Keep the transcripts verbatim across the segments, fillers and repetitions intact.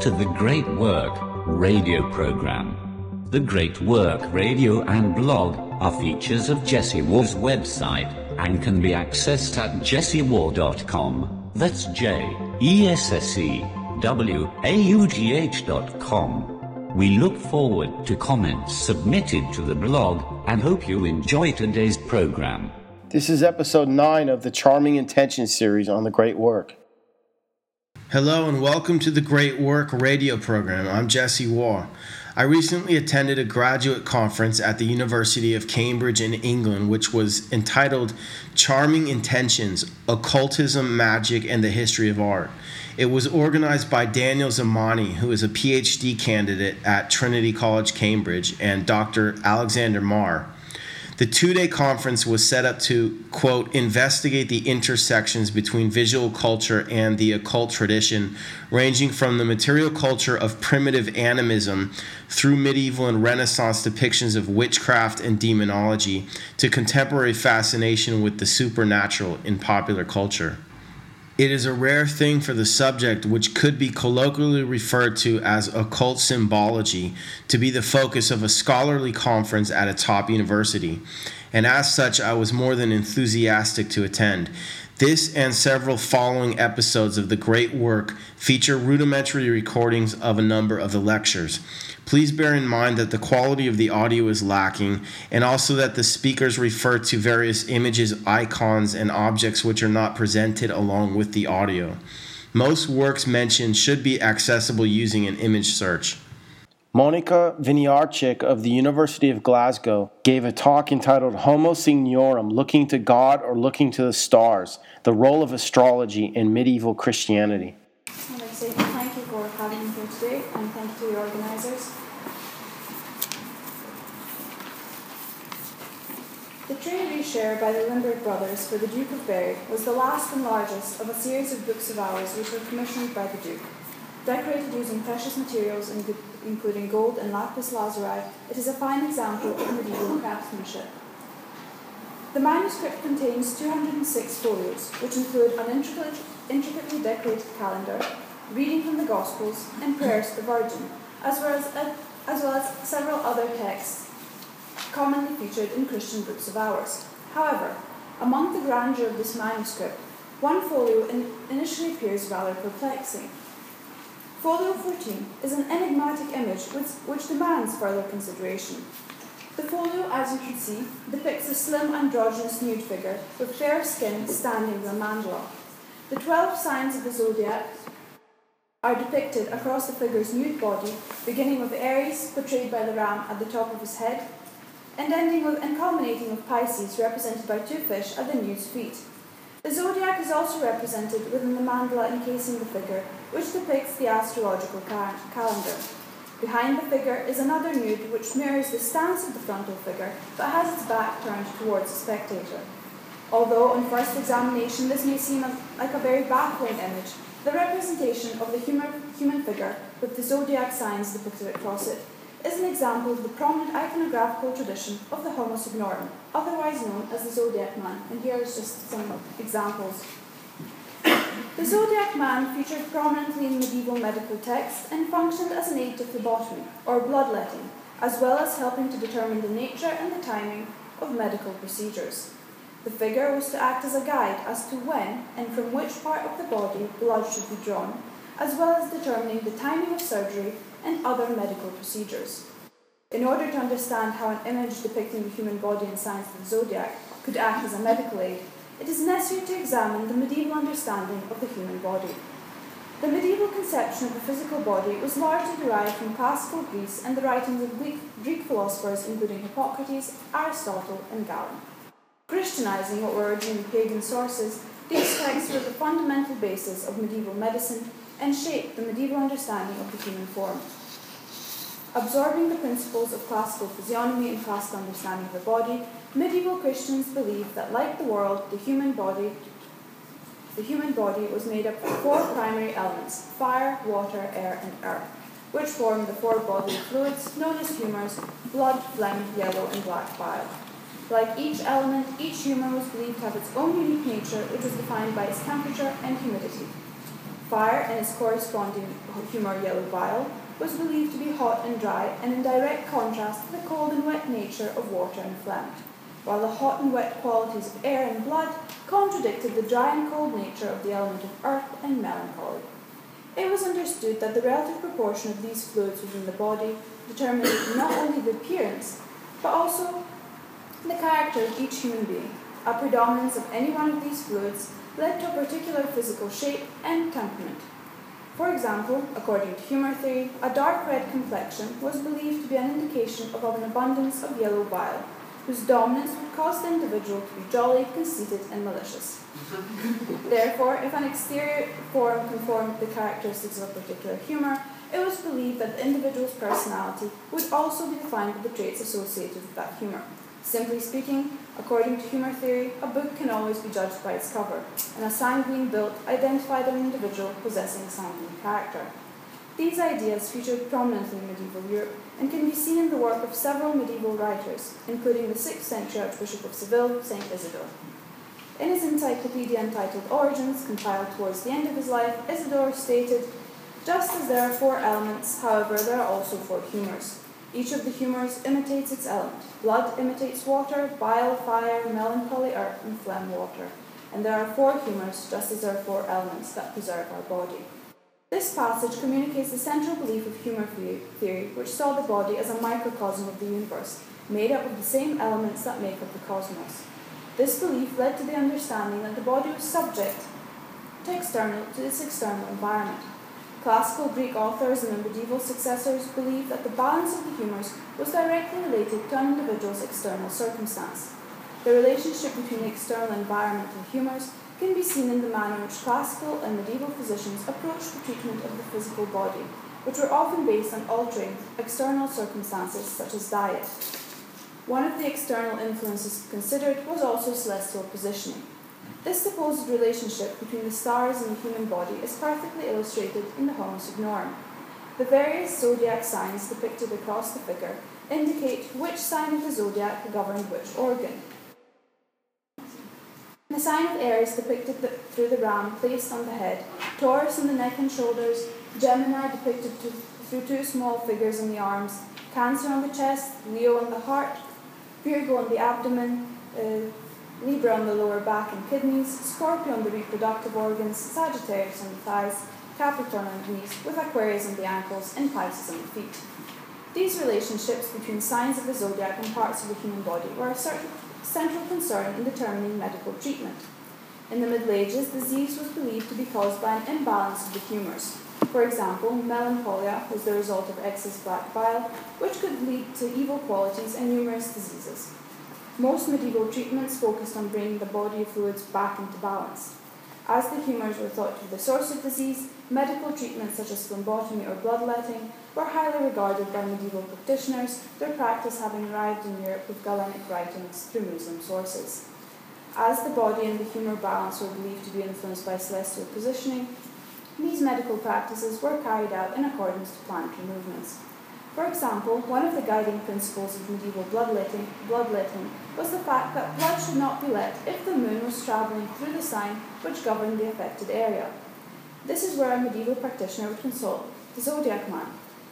Welcome to the Great Work radio program. The Great Work radio and blog are features of Jesse Waugh's website and can be accessed at jesse waugh dot com. That's J E S S E W A U G H dot com. We look forward to comments submitted to the blog and hope you enjoy today's program. This is episode nine of the Charming Intention series on the Great Work. Hello and welcome to the Great Work radio program. I'm Jesse Waugh. I recently attended a graduate conference at the University of Cambridge in England, which was entitled Charming Intentions, Occultism, Magic, and the History of Art. It was organized by Daniel Zamani, who is a P H D candidate at Trinity College, Cambridge, and Doctor Alexander Marr. The two-day conference was set up to, quote, investigate the intersections between visual culture and the occult tradition, ranging from the material culture of primitive animism through medieval and Renaissance depictions of witchcraft and demonology to contemporary fascination with the supernatural in popular culture. It is a rare thing for the subject, which could be colloquially referred to as occult symbology, to be the focus of a scholarly conference at a top university, and as such, I was more than enthusiastic to attend. This and several following episodes of The Great Work feature rudimentary recordings of a number of the lectures. Please bear in mind that the quality of the audio is lacking, and also that the speakers refer to various images, icons, and objects which are not presented along with the audio. Most works mentioned should be accessible using an image search. Monika Winiarczyk of the University of Glasgow gave a talk entitled Homo Signorum, Looking to God or Looking to the Stars, the Role of Astrology in Medieval Christianity. I would say thank you for having me here today, and thank you to the organizers. The Très Riches Heures by the Limbourg brothers for the Duke of Berry was the last and largest of a series of books of hours which were commissioned by the Duke. Decorated using precious materials including gold and lapis lazuli, it is a fine example of medieval craftsmanship. The manuscript contains two hundred six folios, which include an intricate, intricately decorated calendar, reading from the Gospels, and prayers to the Virgin, as well as, as well as several other texts commonly featured in Christian books of hours. However, among the grandeur of this manuscript, one folio in, initially appears rather perplexing. Folio fourteen is an enigmatic image which, which demands further consideration. The folio, as you can see, depicts a slim androgynous nude figure with fair skin standing on a mandala. The twelve signs of the zodiac are depicted across the figure's nude body, beginning with Aries, portrayed by the ram at the top of his head, and ending with and culminating with Pisces, represented by two fish at the nude's feet. The zodiac is also represented within the mandala encasing the figure, which depicts the astrological cal- calendar. Behind the figure is another nude which mirrors the stance of the frontal figure, but has its back turned towards the spectator. Although on first examination this may seem a, like a very baffling image, the representation of the human, human figure with the zodiac signs depicted across it is an example of the prominent iconographical tradition of the Homo Signorum, otherwise known as the Zodiac Man, and here is just some examples. The Zodiac Man featured prominently in medieval medical texts and functioned as an aid to phlebotomy, or bloodletting, as well as helping to determine the nature and the timing of medical procedures. The figure was to act as a guide as to when and from which part of the body blood should be drawn, as well as determining the timing of surgery and other medical procedures. In order to understand how an image depicting the human body and signs of the zodiac could act as a medical aid, it is necessary to examine the medieval understanding of the human body. The medieval conception of the physical body was largely derived from classical Greece and the writings of Greek, Greek philosophers including Hippocrates, Aristotle, and Galen. Christianizing what were originally pagan sources, these texts were the fundamental basis of medieval medicine and shaped the medieval understanding of the human form. Absorbing the principles of classical physiognomy and classical understanding of the body, medieval Christians believed that, like the world, the human body the human body was made up of four primary elements: fire, water, air, and earth, which form the four bodily fluids known as humors: blood, phlegm, yellow, and black bile. Like each element, each humor was believed to have its own unique nature, which was defined by its temperature and humidity. Fire and its corresponding humor yellow bile was believed to be hot and dry and in direct contrast to the cold and wet nature of water and phlegm, while the hot and wet qualities of air and blood contradicted the dry and cold nature of the element of earth and melancholy. It was understood that the relative proportion of these fluids within the body determined not only the appearance, but also the character of each human being. A predominance of any one of these fluids led to a particular physical shape and temperament. For example, according to humour theory, a dark red complexion was believed to be an indication of an abundance of yellow bile, whose dominance would cause the individual to be jolly, conceited, and malicious. Therefore, if an exterior form conformed the characteristics of a particular humour, it was believed that the individual's personality would also be defined by the traits associated with that humour. Simply speaking, according to humour theory, a book can always be judged by its cover, and a sanguine build identified an individual possessing a sanguine character. These ideas featured prominently in medieval Europe and can be seen in the work of several medieval writers, including the sixth century Archbishop of Seville, Saint Isidore. In his encyclopedia entitled Origins, compiled towards the end of his life, Isidore stated, "Just as there are four elements, however, there are also four humours. Each of the humours imitates its element. Blood imitates water, bile, fire, melancholy, earth, and phlegm, water. And there are four humours, just as there are four elements that preserve our body." This passage communicates the central belief of humour theory, which saw the body as a microcosm of the universe, made up of the same elements that make up the cosmos. This belief led to the understanding that the body was subject to, external, to its external environment. Classical Greek authors and their medieval successors believed that the balance of the humours was directly related to an individual's external circumstance. The relationship between the external environment and humours can be seen in the manner in which classical and medieval physicians approached the treatment of the physical body, which were often based on altering external circumstances such as diet. One of the external influences considered was also celestial positioning. This supposed relationship between the stars and the human body is perfectly illustrated in the Homo Signorum. The various zodiac signs depicted across the figure indicate which sign of the zodiac governed which organ. The sign of Aries depicted the, through the ram placed on the head, Taurus on the neck and shoulders, Gemini depicted to, through two small figures on the arms, Cancer on the chest, Leo on the heart, Virgo on the abdomen, uh, Libra on the lower back and kidneys, Scorpio on the reproductive organs, Sagittarius on the thighs, Capricorn on the knees, with Aquarius on the ankles and Pisces on the feet. These relationships between signs of the zodiac and parts of the human body were a certain central concern in determining medical treatment. In the Middle Ages, disease was believed to be caused by an imbalance of the humours. For example, melancholia was the result of excess black bile, which could lead to evil qualities and numerous diseases. Most medieval treatments focused on bringing the body fluids back into balance. As the humours were thought to be the source of disease, medical treatments such as phlebotomy or bloodletting were highly regarded by medieval practitioners, their practice having arrived in Europe with Galenic writings through Muslim sources. As the body and the humour balance were believed to be influenced by celestial positioning, these medical practices were carried out in accordance to planetary movements. For example, one of the guiding principles of medieval bloodletting, bloodletting was the fact that blood should not be let if the moon was travelling through the sign which governed the affected area. This is where a medieval practitioner would consult the zodiac man.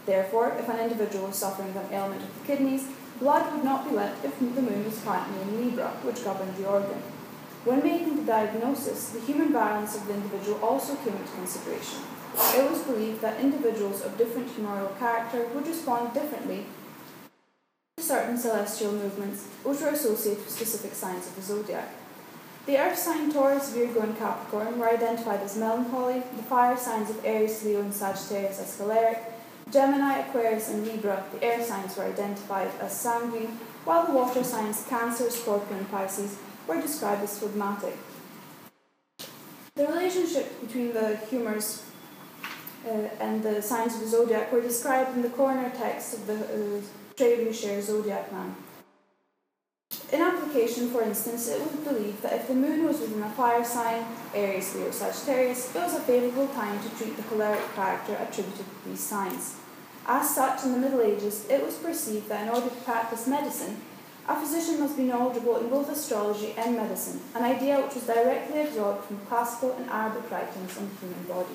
Therefore, if an individual was suffering from ailment of the kidneys, blood would not be let if the moon was currently in Libra, which governed the organ. When making the diagnosis, the human balance of the individual also came into consideration. It was believed that individuals of different humoral character would respond differently to certain celestial movements which were associated with specific signs of the zodiac. The earth sign Taurus, Virgo and Capricorn were identified as melancholy, the fire signs of Aries, Leo and Sagittarius as choleric, Gemini, Aquarius and Libra, the air signs were identified as sanguine, while the water signs Cancer, Scorpio and Pisces were described as phlegmatic. The relationship between the humours Uh, and the signs of the zodiac were described in the coroner text of the uh, Très Riches Heures Zodiac Man. In application, for instance, it was believed that if the moon was within a fire sign, Aries, Leo, Sagittarius, it was a favourable time to treat the choleric character attributed to these signs. As such, in the Middle Ages, it was perceived that in order to practice medicine, A physician must be knowledgeable in both astrology and medicine, an idea which was directly absorbed from classical and Arabic writings on the human body.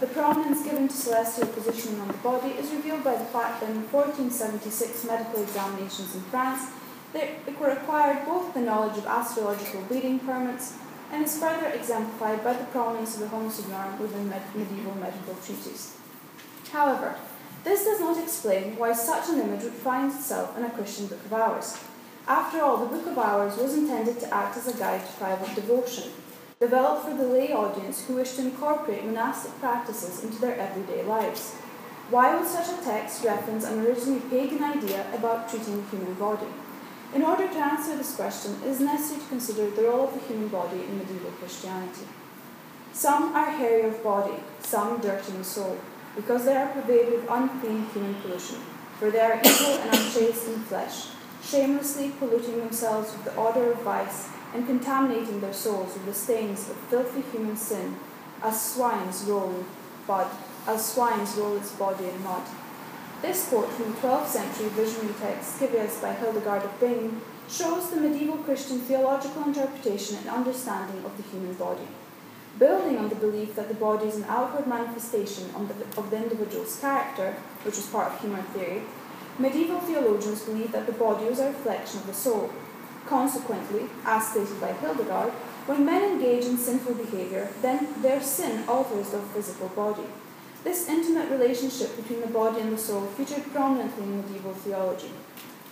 The prominence given to celestial positioning on the body is revealed by the fact that in fourteen seventy-six medical examinations in France, there were acquired both the knowledge of astrological bleeding permits, and is further exemplified by the prominence of the Homo Signorum within med medieval medical treatises. However, this does not explain why such an image would find itself in a Christian Book of Hours. After all, the Book of Hours was intended to act as a guide to private devotion, developed for the lay audience who wished to incorporate monastic practices into their everyday lives. Why would such a text reference an originally pagan idea about treating the human body? In order to answer this question, it is necessary to consider the role of the human body in medieval Christianity. Some are hairy of body, some dirty in soul, because they are pervaded with unclean human pollution, for they are evil and unchaste in flesh, shamelessly polluting themselves with the odour of vice, and contaminating their souls with the stains of filthy human sin, as swine's roll, but as swine's roll its body in mud. This quote from the twelfth century visionary text Kibbez by Hildegard of Bingen shows the medieval Christian theological interpretation and understanding of the human body. Building on the belief that the body is an outward manifestation of the individual's character, which was part of human theory, medieval theologians believed that the body was a reflection of the soul. Consequently, as stated by Hildegard, when men engage in sinful behaviour, then their sin alters their physical body. This intimate relationship between the body and the soul featured prominently in medieval theology.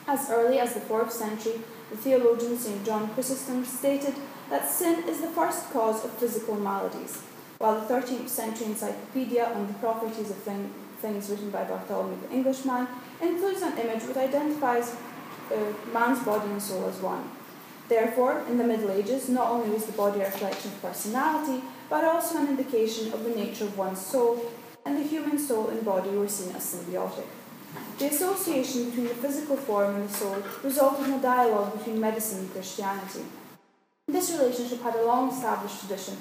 As early as the fourth century, the theologian Saint John Chrysostom stated that sin is the first cause of physical maladies, while the thirteenth century encyclopedia on the properties of thing, things written by Bartholomew the Englishman includes an image which identifies uh, man's body and soul as one. Therefore, in the Middle Ages, not only was the body a reflection of personality, but also an indication of the nature of one's soul, and the human soul and body were seen as symbiotic. The association between the physical form and the soul resulted in a dialogue between medicine and Christianity. This relationship had a long-established tradition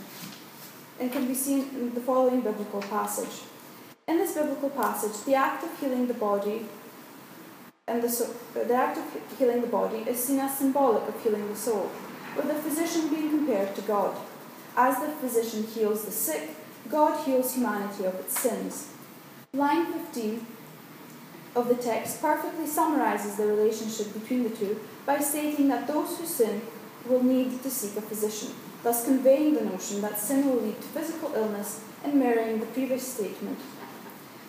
and can be seen in the following biblical passage. In this biblical passage, the act of healing the body and the, so the act of healing the body is seen as symbolic of healing the soul, with the physician being compared to God. As the physician heals the sick, God heals humanity of its sins. Line fifteen of the text perfectly summarizes the relationship between the two by stating that those who sin will need to seek a physician, thus conveying the notion that sin will lead to physical illness and mirroring the previous statement.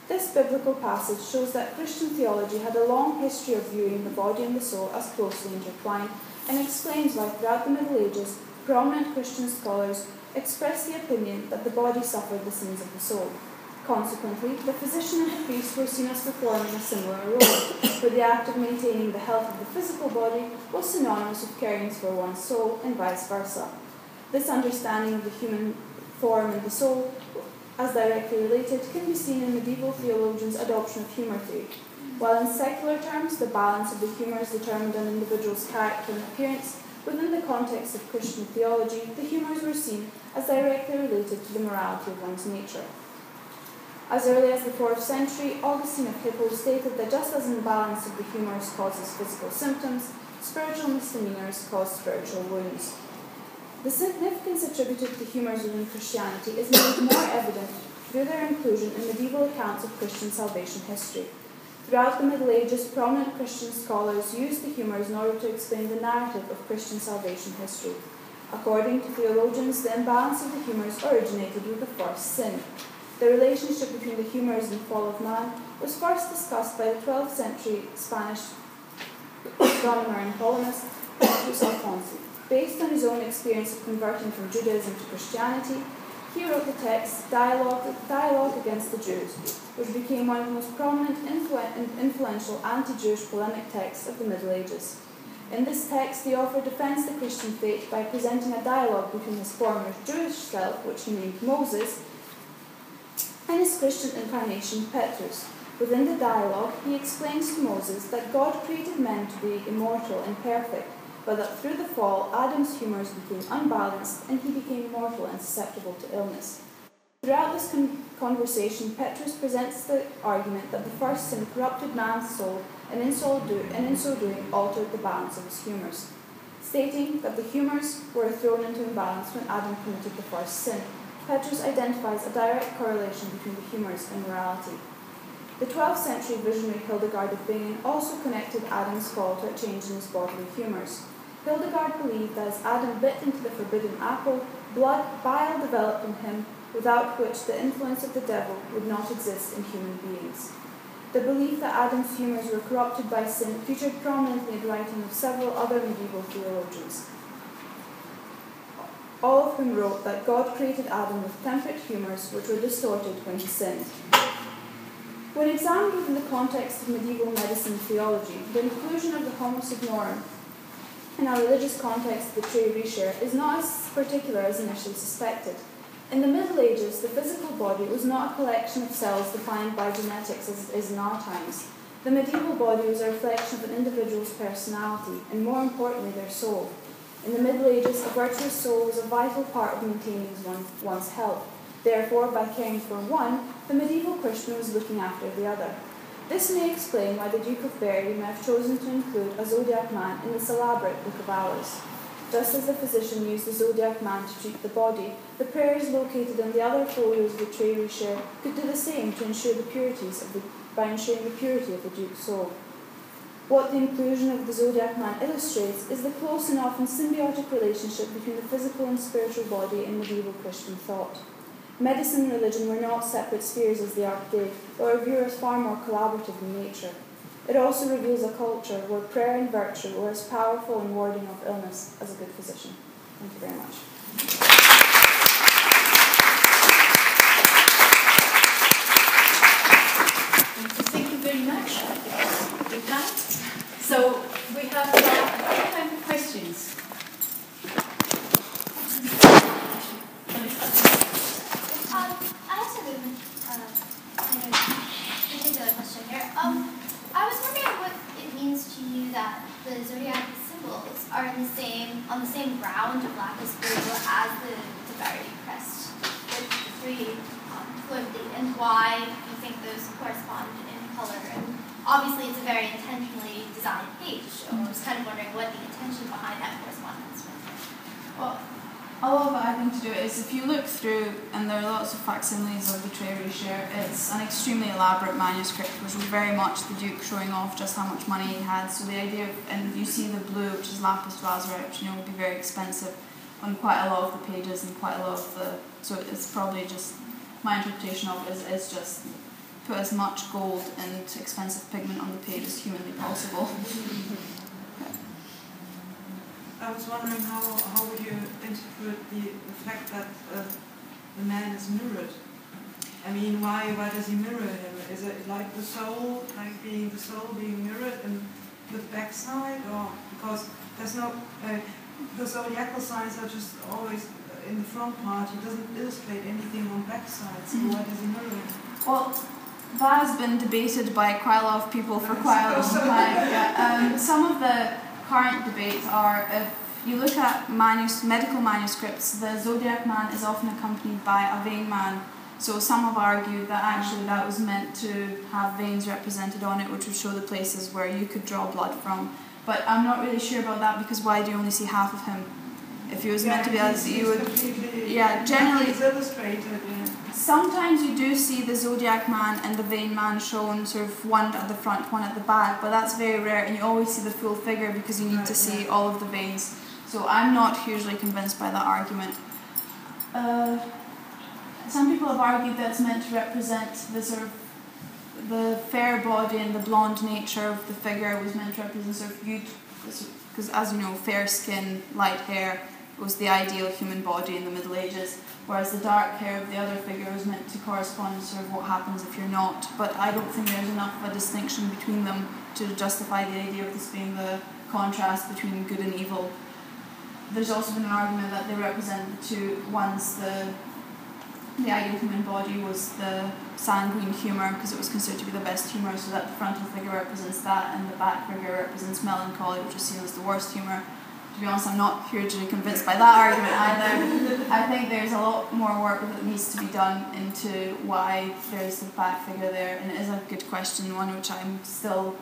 This biblical passage shows that Christian theology had a long history of viewing the body and the soul as closely intertwined, and explains why throughout the Middle Ages, prominent Christian scholars expressed the opinion that the body suffered the sins of the soul. Consequently, the physician and the priest were seen as performing a similar role, for the act of maintaining the health of the physical body was synonymous with caring for one's soul and vice versa. This understanding of the human form and the soul, as directly related, can be seen in medieval theologians' adoption of humour theory. While in secular terms, the balance of the humours determined an individual's character and appearance, within the context of Christian theology, the humours were seen as directly related to the morality of one's nature. As early as the fourth century, Augustine of Hippo stated that just as imbalance of the humours causes physical symptoms, spiritual misdemeanours cause spiritual wounds. The significance attributed to humours within Christianity is made more evident through their inclusion in medieval accounts of Christian salvation history. Throughout the Middle Ages, prominent Christian scholars used the humours in order to explain the narrative of Christian salvation history. According to theologians, the imbalance of the humours originated with the first sin. The relationship between the humours and the fall of man was first discussed by the twelfth century Spanish astronomer and polemist, Marcus Alfonsi. Based on his own experience of converting from Judaism to Christianity, he wrote the text Dialogue, Dialogue Against the Jews, which became one of the most prominent and influential anti-Jewish polemic texts of the Middle Ages. In this text, the author defends the Christian faith by presenting a dialogue between his former Jewish self, which he named Moses, and his Christian incarnation, Petrus. Within the dialogue, he explains to Moses that God created men to be immortal and perfect, but that through the fall, Adam's humours became unbalanced and he became mortal and susceptible to illness. Throughout this con conversation, Petrus presents the argument that the first sin corrupted man's soul, and in so, do and in so doing altered the balance of his humours, stating that the humours were thrown into imbalance when Adam committed the first sin. Petrus identifies a direct correlation between the humours and morality. The twelfth century visionary Hildegard of Bingen also connected Adam's fall to a change in his bodily humours. Hildegard believed that as Adam bit into the forbidden apple, blood bile developed in him, without which the influence of the devil would not exist in human beings. The belief that Adam's humours were corrupted by sin featured prominently in the writing of several other medieval theologians, all of whom wrote that God created Adam with temperate humours which were distorted when he sinned. When examined within the context of medieval medicine theology, the inclusion of the Homo Signorum in our religious context of the Très Riches Heures is not as particular as initially suspected. In the Middle Ages, the physical body was not a collection of cells defined by genetics as it is in our times. The medieval body was a reflection of an individual's personality, and more importantly, their soul. In the Middle Ages, a virtuous soul was a vital part of maintaining one's health. Therefore, by caring for one, the medieval Christian was looking after the other. This may explain why the Duke of Berry may have chosen to include a zodiac man in this elaborate Book of Hours. Just as the physician used the zodiac man to treat the body, the prayers located in the other folios of the Très Riches Heures could do the same to ensure the purities of the, by ensuring the purity of the Duke's soul. What the inclusion of the zodiac man illustrates is the close and often symbiotic relationship between the physical and spiritual body in medieval Christian thought. Medicine and religion were not separate spheres as they are today, but were viewed as far more collaborative in nature. It also reveals a culture where prayer and virtue were as powerful in warding off illness as a good physician. Thank you very much. Thank you very much, Monika. So we have uh, questions. Um, I also have a kind of particular question here. Um, I was wondering what it means to you that the zodiac symbols are in the same on the same ground of lack of spiritual as the Dubarry crest with the three um, fluidly, and why you think those correspond in color. And obviously, it's a very intentionally designed page, so I was kind of wondering what the intention behind that correspondence was. Well, a lot of what I think to do is if you look through, and there are lots of facsimiles of the Très Riches Heures, it's an extremely elaborate manuscript, which was very much the Duke showing off just how much money he had. So the idea of, and you see the blue, which is lapis lazuli, which you know would be very expensive on quite a lot of the pages and quite a lot of the, so it's probably just, my interpretation of it is, is just put as much gold and expensive pigment on the page as humanly possible. I was wondering how, how would you interpret the, the fact that uh, the man is mirrored? I mean, why why does he mirror him? Is it like the soul, like being the soul being mirrored in the backside, or because there's no uh, the zodiacal signs are just always in the front part. He doesn't illustrate anything on backside, so why does he mirror him? Well, that has been debated by quite a lot of people for quite a long time. Yeah. Um, some of the current debates are, if you look at manus medical manuscripts, the zodiac man is often accompanied by a vein man. So some have argued that actually that was meant to have veins represented on it, which would show the places where you could draw blood from. But I'm not really sure about that, because why do you only see half of him? If he was yeah, meant to be as you would, yeah, generally it's illustrated. Yeah. Sometimes you do see the zodiac man and the vein man shown, sort of one at the front, one at the back, but that's very rare, and you always see the full figure because you need right, to see yeah. all of the veins. So I'm not hugely convinced by that argument. Uh, some people have argued that it's meant to represent the sort of the fair body and the blonde nature of the figure was meant to represent sort of youth, because as you know, fair skin, light hair was the ideal human body in the Middle Ages, whereas the dark hair of the other figure was meant to correspond to sort of what happens if you're not. But I don't think there's enough of a distinction between them to justify the idea of this being the contrast between good and evil. There's also been an argument that they represent the two ones. The, the ideal human body was the sanguine humour, because it was considered to be the best humour, so that the frontal figure represents that and the back figure represents melancholy, which is seen as the worst humour. to be honest, I'm not hugely convinced by that argument either. I think there's a lot more work that needs to be done into why there's the back figure there, and it is a good question, one which I'm still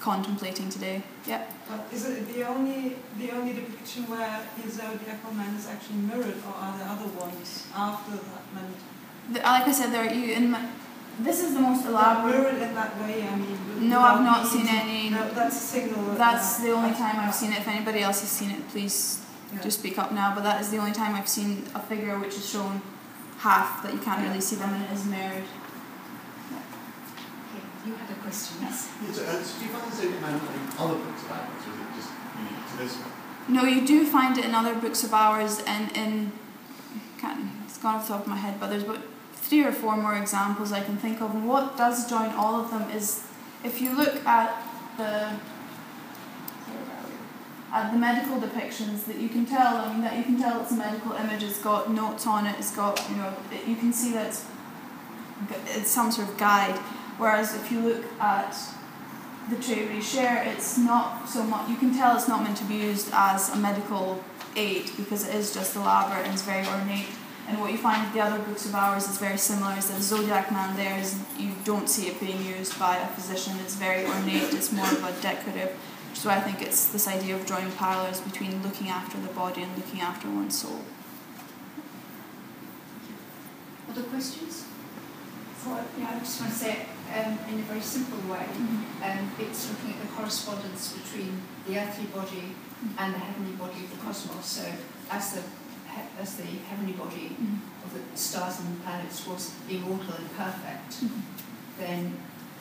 contemplating today. Yep. But is it the only the only depiction where the zodiacal man is actually mirrored, or are there other ones after that man? The, like I said, there you in my, this is the most elaborate. They're mirrored in that way, I mean. No, I've not seen any. No, that's a signal. That's the only time I've seen it. If anybody else has seen it, please yeah. just speak up now. But that is the only time I've seen a figure which is shown half, that you can't yeah. really see them, and it is mirrored. You had a question, yes? Yeah, so, uh, so do you find the zodiac man in other books of ours, or is it just unique to this one? No, you do find it in other books of ours, and in, can't, it's gone off the top of my head, but there's about three or four more examples I can think of. And what does join all of them is, if you look at the at the medical depictions, that you can tell, I mean, that you can tell it's a medical image, it's got notes on it, it's got, you know, it, you can see that it's, it's some sort of guide. Whereas if you look at the Très Riches Heures, it's not so much, you can tell it's not meant to be used as a medical aid because it is just elaborate and it's very ornate. And what you find with the other books of ours is very similar, is that the zodiac man there, is, you don't see it being used by a physician, it's very ornate, it's more of a decorative. Which is why I think it's this idea of drawing parallels between looking after the body and looking after one's soul. Other questions? Well, yeah, I just want to say, um, in a very simple way, mm-hmm. um, it's looking at the correspondence between the earthly body mm-hmm. and the heavenly body of the cosmos. So, as the as the heavenly body mm-hmm. of the stars and the planets was immortal and perfect, mm-hmm. then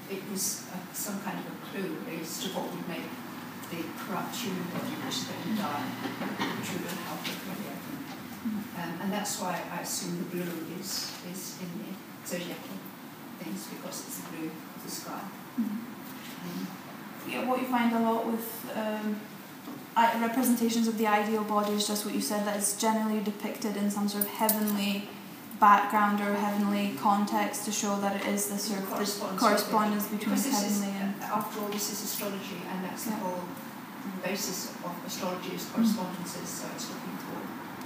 it was uh, some kind of a clue as to what would make the corrupt human body, which is going to die, true and healthy. And that's why I assume the blue is is in the zodiacal things, because it's the blue of the sky. Mm-hmm. um, yeah, what you find a lot with um, representations of the ideal body is just what you said, that it's generally depicted in some sort of heavenly background or heavenly context to show that it is the sort of correspondence, correspondence between heavenly is, and... After all, this is astrology, and that's the yeah. whole basis of astrology is correspondences, mm-hmm. so it's looking for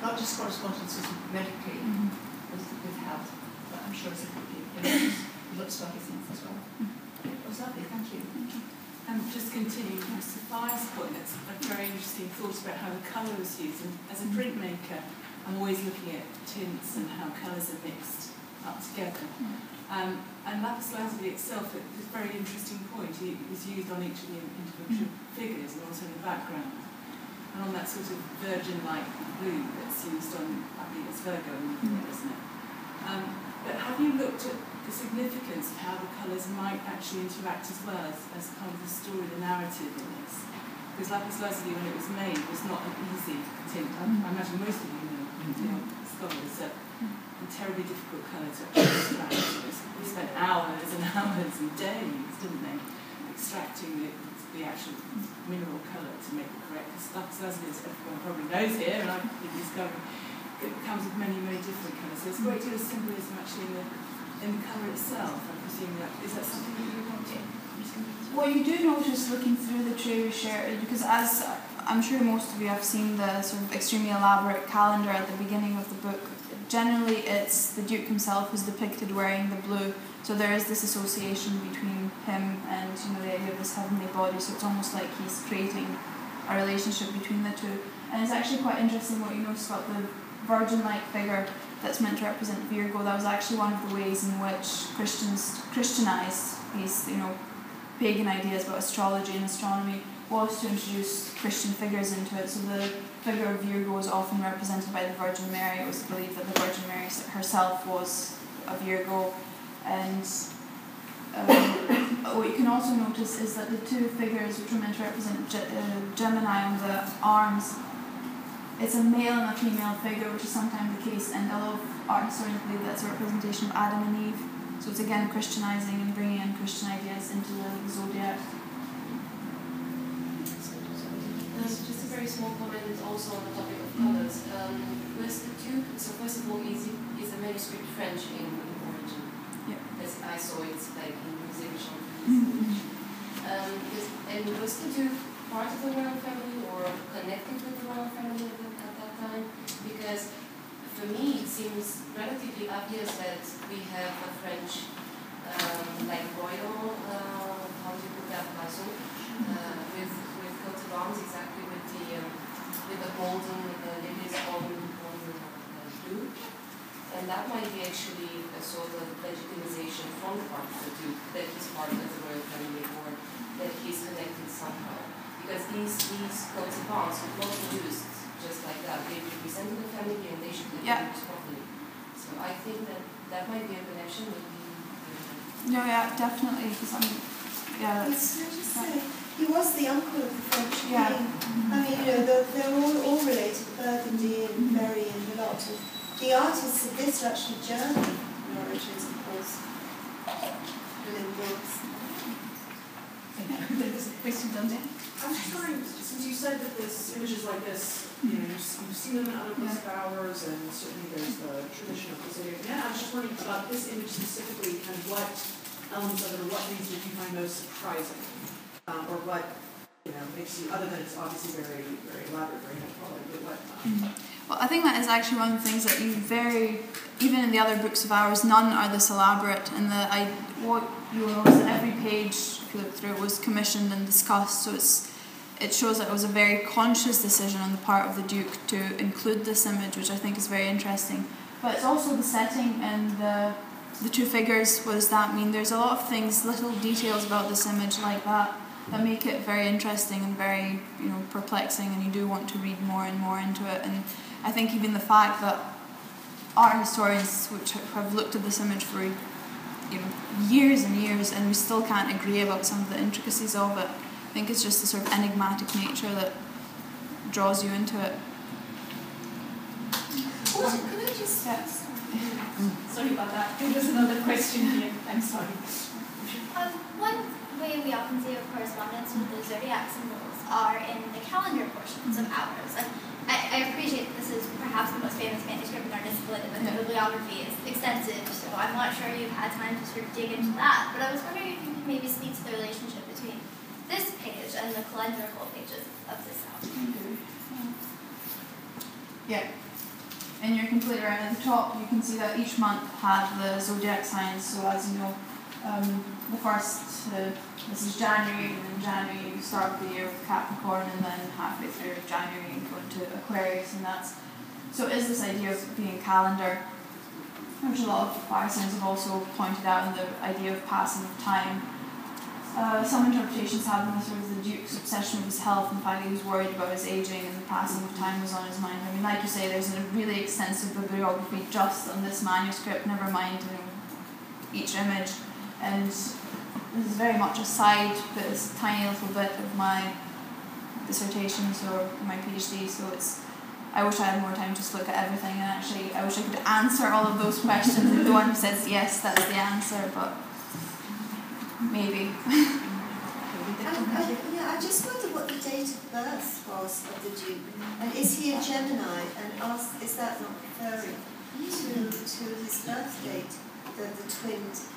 not just correspondences medically mm-hmm. with, with health, but I'm sure it's a completely... Lots of other things as well. It was lovely, thank you. And um, just continuing from Sophia's point, that's a very interesting thought about how colour was used. And as a printmaker, I'm always looking at tints and how colours are mixed up together. Um, and lapis lazuli itself is a very interesting point. It was used on each of the individual figures and also in the background. And on that sort of virgin-like blue that's used on, I think it's Virgo, isn't it? Um, but have you looked at the significance of how the colours might actually interact as well as, as kind of the story, the narrative in this? Because lapis lazuli, when it was made, was not an easy tint. I, I imagine most of you know, you know scholars, that a terribly difficult colour to actually extract. They spent hours and hours and days, didn't they, extracting the, the actual mineral colour to make it correct. Because lapis lazuli, as everyone probably knows here, and I've been discovering, it comes with many, many different colours. So it's a great deal of symbolism actually in the in the colour itself, I presume. That is that something that you want to? Well, you do notice looking through the Très Riches Heures, because as I'm sure most of you have seen the sort of extremely elaborate calendar at the beginning of the book, generally it's the Duke himself who's depicted wearing the blue, so there is this association between him and, you know, the idea of this heavenly body, so it's almost like he's creating a relationship between the two. And it's actually quite interesting what you notice about the virgin-like figure that's meant to represent Virgo. That was actually one of the ways in which Christians Christianized these, you know, pagan ideas about astrology and astronomy, was to introduce Christian figures into it. So the figure of Virgo was often represented by the Virgin Mary. It was believed that the Virgin Mary herself was a Virgo. And um, what you can also notice is that the two figures which were meant to represent Ge- uh, Gemini on the arms, it's a male and a female figure, which is sometimes the case, and a lot of art historians believe that's a representation of Adam and Eve. So it's again Christianizing and bringing in Christian ideas into the zodiac. Uh, so just a very small comment also on the topic of colors. Um, first, the Duke, so first of all, is, is a manuscript French in origin. Yeah. As I saw it like in the exhibition. Mm-hmm. um, and was the Duke part of the royal family or connected with the royal family at that time? Because for me it seems relatively obvious that we have a French um, like royal, uh, how do you put that, household, uh, with with coat of arms, exactly with the um, with the golden, with the lilies golden golden blue. And that might be actually a sort of legitimization from the part of the Duke, that he's part of the royal family or that he's connected somehow. Because these, these coats of arms were not used just like that. They represented the family and they should be yeah. used properly. So I think that that might be a connection with the... No, yeah, definitely. Yeah, that's... Just say, he was the uncle of the French king. Yeah. Mm-hmm. I mean, you know, they're, they're all, all related, Burgundy and mm-hmm. Berry and the lot. The artists of this are actually German origins, of course. Limbourg. There's a question down there. I'm just wondering, since you said that there's images like this, you know, you've seen them in other books yeah. of ours, and certainly there's the tradition of Hildegard. Yeah, I'm just wondering about this image specifically, and what elements of it, or what things did you find most surprising, um, or what you know makes you, other than it's obviously very, very elaborate, very high quality, but what? Um, mm-hmm. Well, I think that is actually one of the things that you very, even in the other books of ours, none are this elaborate. And the I what you will notice that every page, if you look through it, was commissioned and discussed. So it's it shows that it was a very conscious decision on the part of the Duke to include this image, which I think is very interesting. But it's also the setting and the the two figures. What does that mean? There's a lot of things, little details about this image like that that make it very interesting and very you know perplexing, and you do want to read more and more into it. And I think even the fact that art historians which have looked at this image for you know, years and years and we still can't agree about some of the intricacies of it, I think it's just the sort of enigmatic nature that draws you into it. Well, can I just... Yes. Sorry about that. There was another question here. I'm sorry. Um, one way we often see of correspondence with the zodiac symbols are in the calendar portions of ours. And I, I appreciate this is perhaps the most famous manuscript in our discipline, but the bibliography is extensive, so I'm not sure you've had time to sort of dig into that. But I was wondering if you could maybe speak to the relationship between this page and the calendrical pages of this album. Mm-hmm. Yeah. And you're completely right. At the top, you can see that each month had the zodiac signs, so as you know, um, the first, uh, this is January, and then January you start the year with Capricorn, and then halfway through January you go into Aquarius, and that's, so it is this idea of being calendar, which a lot of fire signs have also pointed out, and the idea of passing of time. Uh, some interpretations have this sort of the Duke's obsession with his health, and the fact that he was worried about his ageing, and the passing of time was on his mind. I mean, like you say, there's a really extensive bibliography just on this manuscript, never mind you know, each image. And this is very much aside, but it's a tiny little bit of my dissertations or my PhD, so it's, I wish I had more time just to look at everything, and actually I wish I could answer all of those questions, and the one who says yes, that's the answer, but maybe. and, and, yeah, I just wonder what the date of birth was of the Duke, and is he a Gemini, and ask, is that not referring to, to his birth date, the, the twins?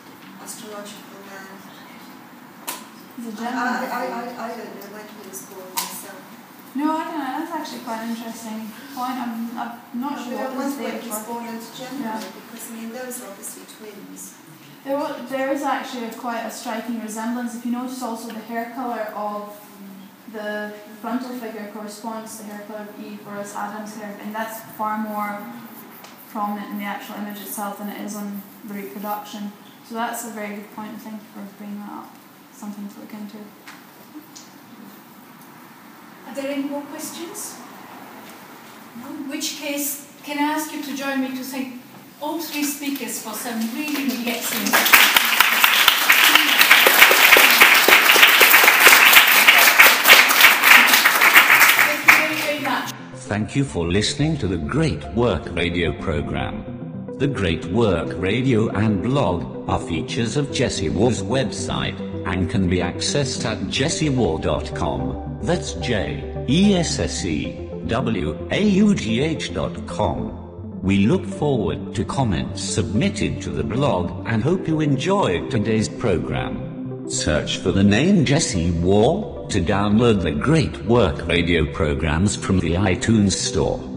Astrological man. He's a Gemini. I, I, I, I don't know when he was born myself. No, I don't know. That's actually quite an interesting point. I'm, I'm not no, sure what was the date. He was born into Gemini yeah. because I mean those are obviously twins. There, was, there is actually a, quite a striking resemblance. If you notice, also the hair color of the frontal figure corresponds to the hair color of Eve, whereas Adam's hair, and that's far more prominent in the actual image itself than it is on the reproduction. So that's a very good point, thank you for bringing that up. Something to look into. Are there any more questions? No? In which case, can I ask you to join me to thank all three speakers for some really, really excellent... Thank you for listening to the Great Work Radio programme. The Great Work Radio and blog are features of Jesse Waugh's website, and can be accessed at jesse waugh dot com, that's J E S S E W A U G H dot com. We look forward to comments submitted to the blog and hope you enjoyed today's program. Search for the name Jesse Waugh, to download the great work radio programs from the iTunes Store.